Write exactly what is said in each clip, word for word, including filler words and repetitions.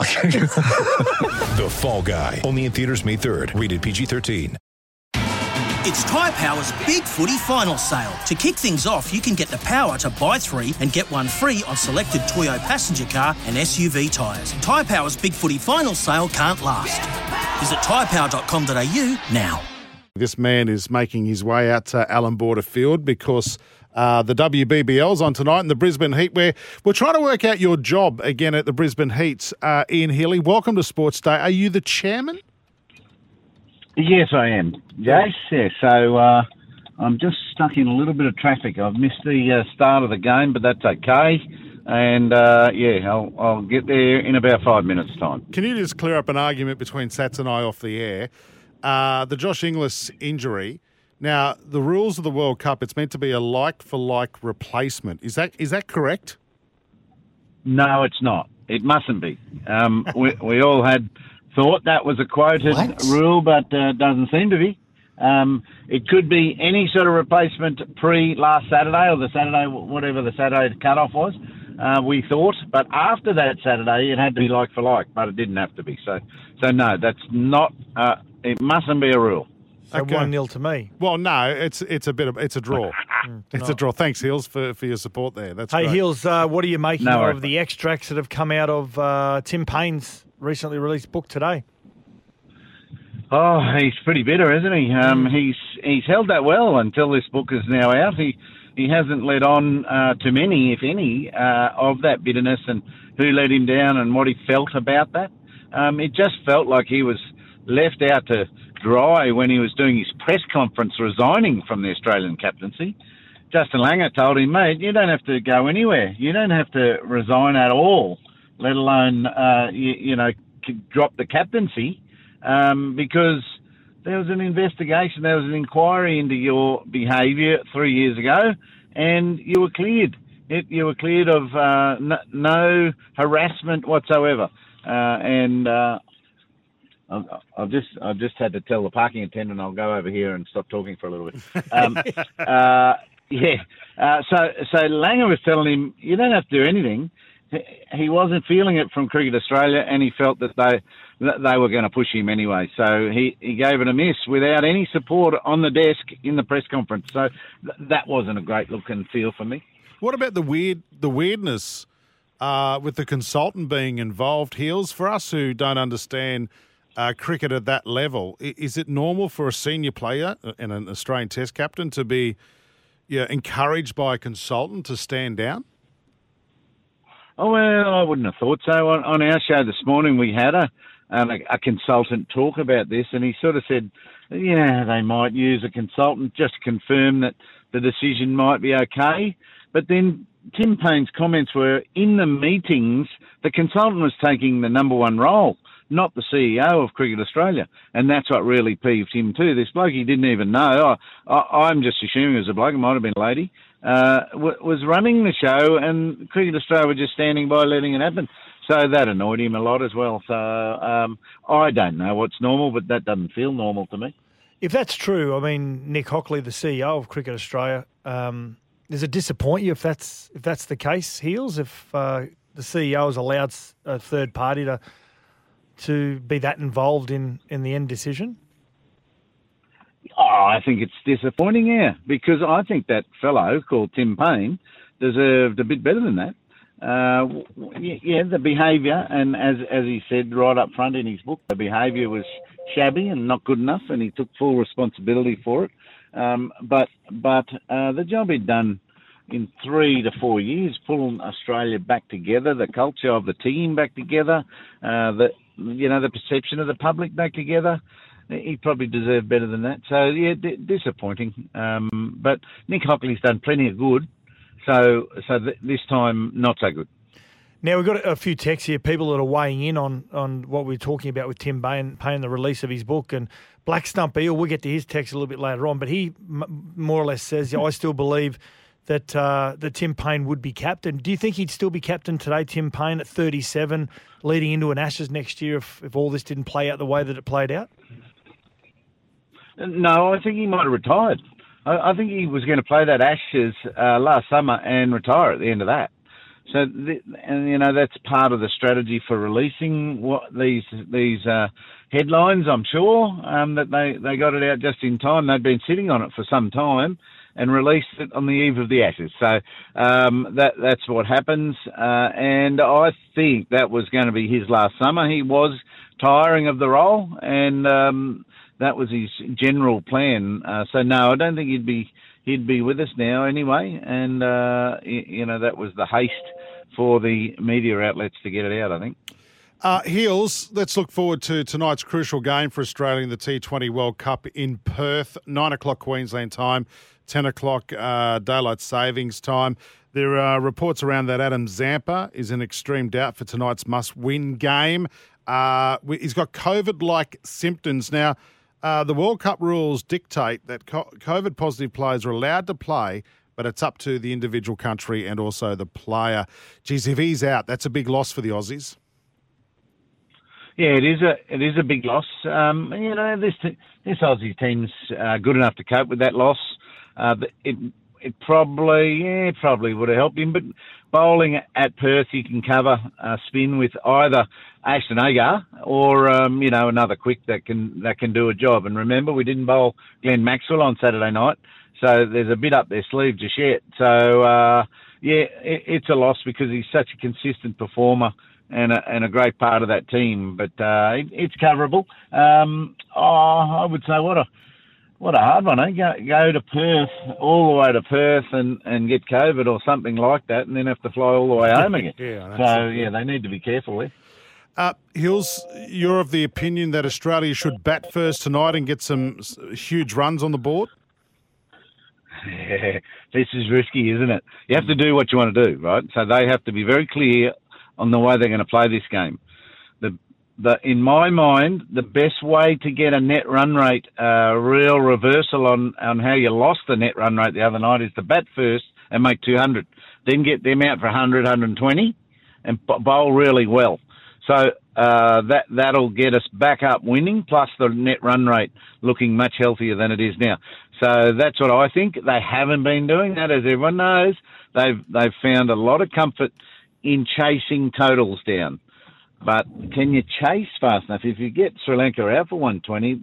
The Fall Guy. Only in theaters May third. Rated P G thirteen. It's Ty Power's Big Footy Final Sale. To kick things off, you can get the power to buy three and get one free on selected Toyo passenger car and S U V tyres. Ty Power's Big Footy Final Sale can't last. Visit ty power dot com dot a u now. This man is making his way out to Allan Border Field because uh, the W B B L's on tonight and the Brisbane Heat, where we're trying to work out your job again at the Brisbane Heat. Uh, Ian Healy, welcome to Sports Day. Are you the chairman? Yes, I am. Yes, yes. So uh, I'm just stuck in a little bit of traffic. I've missed the uh, start of the game, but that's okay. And, uh, yeah, I'll, I'll get there in about five minutes' time. Can you just clear up an argument between Sats and I off the air? Uh, the Josh Inglis injury. Now, the rules of the World Cup, it's meant to be a like-for-like replacement. Is that is that correct? No, it's not. It mustn't be. Um, we, we all had... thought that was a quoted what? rule, but uh, doesn't seem to be. Um, it could be any sort of replacement pre last Saturday or the Saturday, whatever the Saturday cutoff was, uh, we thought. But after that Saturday, it had to be like for like, but it didn't have to be. So, so no, that's not. Uh, it mustn't be a rule. So okay. one nil to me. Well, no, it's it's a bit of it's a draw. mm, it's not. a draw. Thanks, Hills, for, for your support there. That's hey, great. Hills. Uh, what are you making no, of the extracts that have come out of uh, Tim Paine's recently released book today? Oh, he's pretty bitter, isn't he? Um, he's he's held that well until this book is now out. He he hasn't let on uh, to many, if any, uh, of that bitterness and who let him down and what he felt about that. Um, it just felt like he was left out to dry when he was doing his press conference resigning from the Australian captaincy. Justin Langer told him, mate, you don't have to go anywhere. You don't have to resign at all, let alone, uh, you, you know, drop the captaincy, um, because there was an investigation, there was an inquiry into your behaviour three years ago, and you were cleared. It, you were cleared of uh, no, no harassment whatsoever. Uh, and uh, I've, I've just I've just had to tell the parking attendant I'll go over here and stop talking for a little bit. Um, uh, yeah. Uh, so, so Langer was telling him, you don't have to do anything. He wasn't feeling it from Cricket Australia, and he felt that they that they were going to push him anyway. So he, he gave it a miss without any support on the desk in the press conference. So th- that wasn't a great look and feel for me. What about the weird the weirdness uh, with the consultant being involved, Heels? For us who don't understand uh, cricket at that level, is it normal for a senior player and an Australian Test captain to be yeah, encouraged by a consultant to stand down? Oh, well, I wouldn't have thought so. On, on our show this morning, we had a, um, a a consultant talk about this, and he sort of said, yeah, they might use a consultant just to confirm that the decision might be okay. But then Tim Paine's comments were, in the meetings, the consultant was taking the number one role, not the C E O of Cricket Australia. And that's what really peeved him too. This bloke he didn't even know. I, I, I'm just assuming it was a bloke, it might have been a lady. Uh, w- was running the show, and Cricket Australia were just standing by letting it happen. So that annoyed him a lot as well. So um, I don't know what's normal, but that doesn't feel normal to me. If that's true, I mean, Nick Hockley, the C E O of Cricket Australia, um, does it disappoint you if that's if that's the case, Heels, if uh, the C E O has allowed a third party to to be that involved in, in the end decision? Oh, I think it's disappointing, yeah, because I think that fellow called Tim Paine deserved a bit better than that. Uh, yeah, the behaviour, and as as he said right up front in his book, the behaviour was shabby and not good enough, and he took full responsibility for it. Um, but but uh, the job he'd done in three to four years, pulling Australia back together, the culture of the team back together, uh, the you know the perception of the public back together. He probably deserved better than that. So, yeah, d- disappointing. Um, but Nick Hockley's done plenty of good, so so th- this time not so good. Now, we've got a few texts here, people that are weighing in on, on what we we're talking about with Tim Paine, Paine, the release of his book, and Black Stump Eel. We'll get to his text a little bit later on, but he m- more or less says, I still believe that uh, that Tim Paine would be captain. Do you think he'd still be captain today, Tim Paine, at thirty-seven, leading into an Ashes next year if, if all this didn't play out the way that it played out? No, I think he might have retired. I, I think he was going to play that Ashes uh, last summer and retire at the end of that. So, and you know, that's part of the strategy for releasing what these these uh, headlines, I'm sure, um, that they, they got it out just in time. They'd been sitting on it for some time and released it on the eve of the Ashes. So um, that that's what happens. Uh, and I think that was going to be his last summer. He was tiring of the role, and um, that was his general plan. Uh, so, no, I don't think he'd be... He'd be with us now anyway, and, uh, you know, that was the haste for the media outlets to get it out, I think. Uh, Heels, let's look forward to tonight's crucial game for Australia in the T twenty World Cup in Perth, nine o'clock Queensland time, ten o'clock uh, Daylight Savings time. There are reports around that Adam Zampa is in extreme doubt for tonight's must-win game. Uh, he's got COVID-like symptoms now. Uh, the World Cup rules dictate that COVID-positive players are allowed to play, but it's up to the individual country and also the player. Geez, if he's out, that's a big loss for the Aussies. Yeah, it is a it is a big loss. Um, you know, this this Aussie team's uh, good enough to cope with that loss. Uh, it it probably yeah it probably would have helped him, but bowling at Perth, you can cover a spin with either Ashton Agar or, um, you know, another quick that can that can do a job. And remember, we didn't bowl Glenn Maxwell on Saturday night, so there's a bit up their sleeve just yet. So, uh, yeah, it, it's a loss because he's such a consistent performer and a, and a great part of that team. But uh, it, it's coverable. Um, oh, I would say what a what a hard one, eh? Go, go to Perth, all the way to Perth and, and get COVID or something like that and then have to fly all the way home again. yeah, so, yeah, they need to be careful there. Uh, Hills, you're of the opinion that Australia should bat first tonight and get some huge runs on the board? Yeah, this is risky, isn't it? You have to do what you want to do, right? So they have to be very clear on the way they're going to play this game. The, the in my mind, the best way to get a net run rate, a uh, real reversal on, on how you lost the net run rate the other night is to bat first and make two hundred. Then get them out for one hundred, one twenty and bowl really well. So uh, that, that'll get us back up winning, plus the net run rate looking much healthier than it is now. So that's what I think. They haven't been doing that, as everyone knows. They've they've found a lot of comfort in chasing totals down. But can you chase fast enough? If you get Sri Lanka out for one twenty,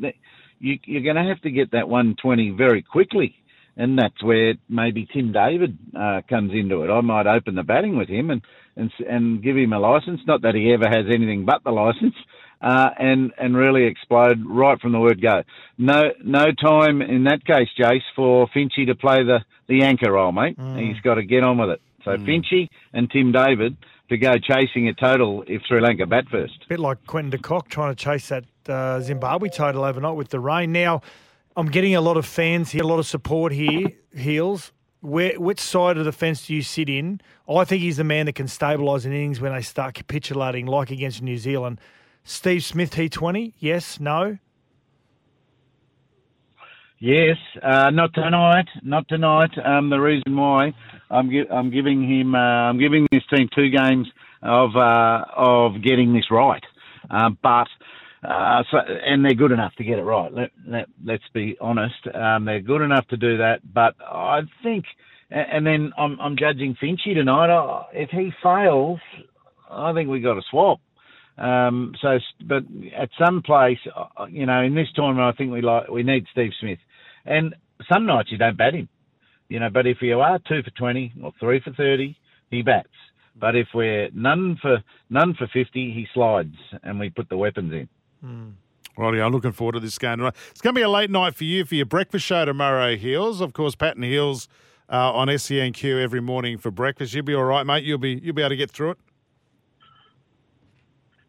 you, you're going to have to get that one twenty very quickly. And that's where maybe Tim David uh, comes into it. I might open the batting with him and, and and give him a license. Not that he ever has anything but the license, uh, and and really explode right from the word go. No no time in that case, Jace, for Finchie to play the, the anchor role, mate. Mm. He's got to get on with it. So mm. Finchie and Tim David to go chasing a total if Sri Lanka bat first. A bit like Quinton de Kock trying to chase that uh, Zimbabwe total overnight with the rain now. I'm getting a lot of fans here, a lot of support here, Heels. Where, which side of the fence do you sit in? I think he's the man that can stabilise an innings when they start capitulating, like against New Zealand. Steve Smith, T twenty, yes, no? Yes, uh, not tonight, not tonight. Um, the reason why I'm gi- I'm giving him, uh, I'm giving this team two games of uh, of getting this right, uh, but. Uh, so, and they're good enough to get it right. Let, let, let's be honest. Um, they're good enough to do that. But I think, and then I'm, I'm judging Finchie tonight. Oh, if he fails, I think we got to swap. Um, so, but at some place, you know, in this tournament, I think we like we need Steve Smith. And some nights you don't bat him, you know. But if you are two for twenty or three for thirty, he bats. But if we're none for none for fifty, he slides, and we put the weapons in. Mm. Righty, I'm looking forward to this game tonight. It's going to be a late night for you for your breakfast show tomorrow, Hills. Of course, Patton Hills uh, on S C N Q every morning for breakfast. You'll be all right, mate. You'll be you'll be able to get through it.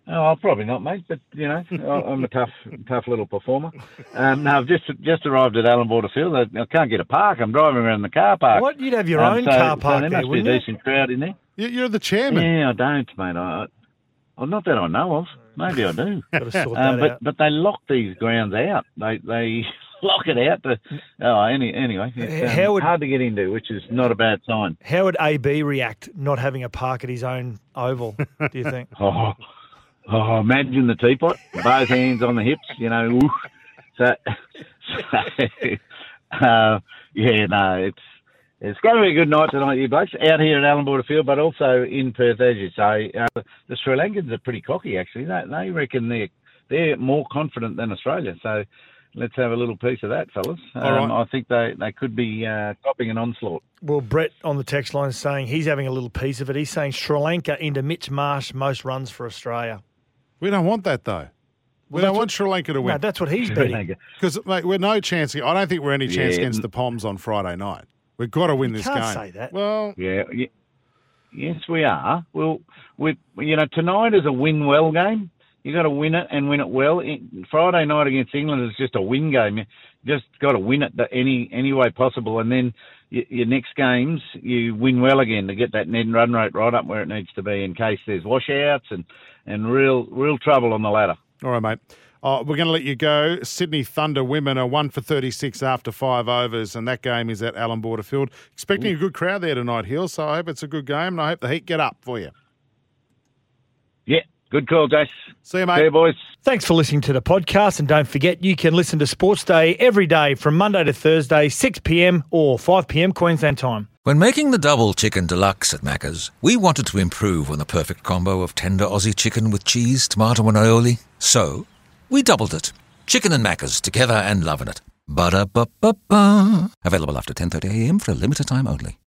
Oh, probably not, mate. But you know, I'm a tough, tough little performer. Um, no, I've just just arrived at Allan Border Field. I, I can't get a park. I'm driving around the car park. What? You'd have your um, own so, car park. So there, there must be a decent you? crowd in there. You're the chairman. Yeah, I don't, mate. I, well, not that I know of. Maybe I do. Got to sort um, that but out. but they lock these grounds out. They they lock it out. To, oh, any, anyway, it's um, would, hard to get into, which is not a bad sign. How would A B react not having a park at his own oval? Do you think? oh. Oh, imagine the teapot, both hands on the hips, you know. So, so uh, yeah, no, it's it's going to be a good night tonight, you blokes, out here at Allan Border Field, but also in Perth, as you say. Uh, the Sri Lankans are pretty cocky, actually. They, they reckon they're, they're more confident than Australia. So let's have a little piece of that, fellas. Um, All right. I think they, they could be uh, copping an onslaught. Well, Brett on the text line is saying he's having a little piece of it. He's saying Sri Lanka into Mitch Marsh, most runs for Australia. We don't want that, though. We well, don't want what, Sri Lanka to win. No, that's what he's betting. Because, mate, we're no chance. I don't think we're any chance yeah. against the Poms on Friday night. We've got to win you this can't game. Can't say that. Well, yeah, yeah, yes, we are. Well, we, you know, tonight is a win well game. You got to win it and win it well. Friday night against England is just a win game. You just got to win it any any way possible, and then your next games, you win well again to get that net and run rate right up where it needs to be in case there's washouts and, and real real trouble on the ladder. All right, mate. Oh, we're going to let you go. Sydney Thunder women are one for thirty-six after five overs, and that game is at Allan Border Field. Expecting Ooh. a good crowd there tonight, Hill, so I hope it's a good game, and I hope the Heat get up for you. Yeah. Good call, Josh. See you, mate. See you, boys. Thanks for listening to the podcast. And don't forget, you can listen to Sports Day every day from Monday to Thursday, six p.m. or five p.m. Queensland time. When making the double chicken deluxe at Macca's, we wanted to improve on the perfect combo of tender Aussie chicken with cheese, tomato and aioli. So we doubled it. Chicken and Macca's, together and loving it. Ba-da-ba-ba-ba. Available after ten thirty a.m. for a limited time only.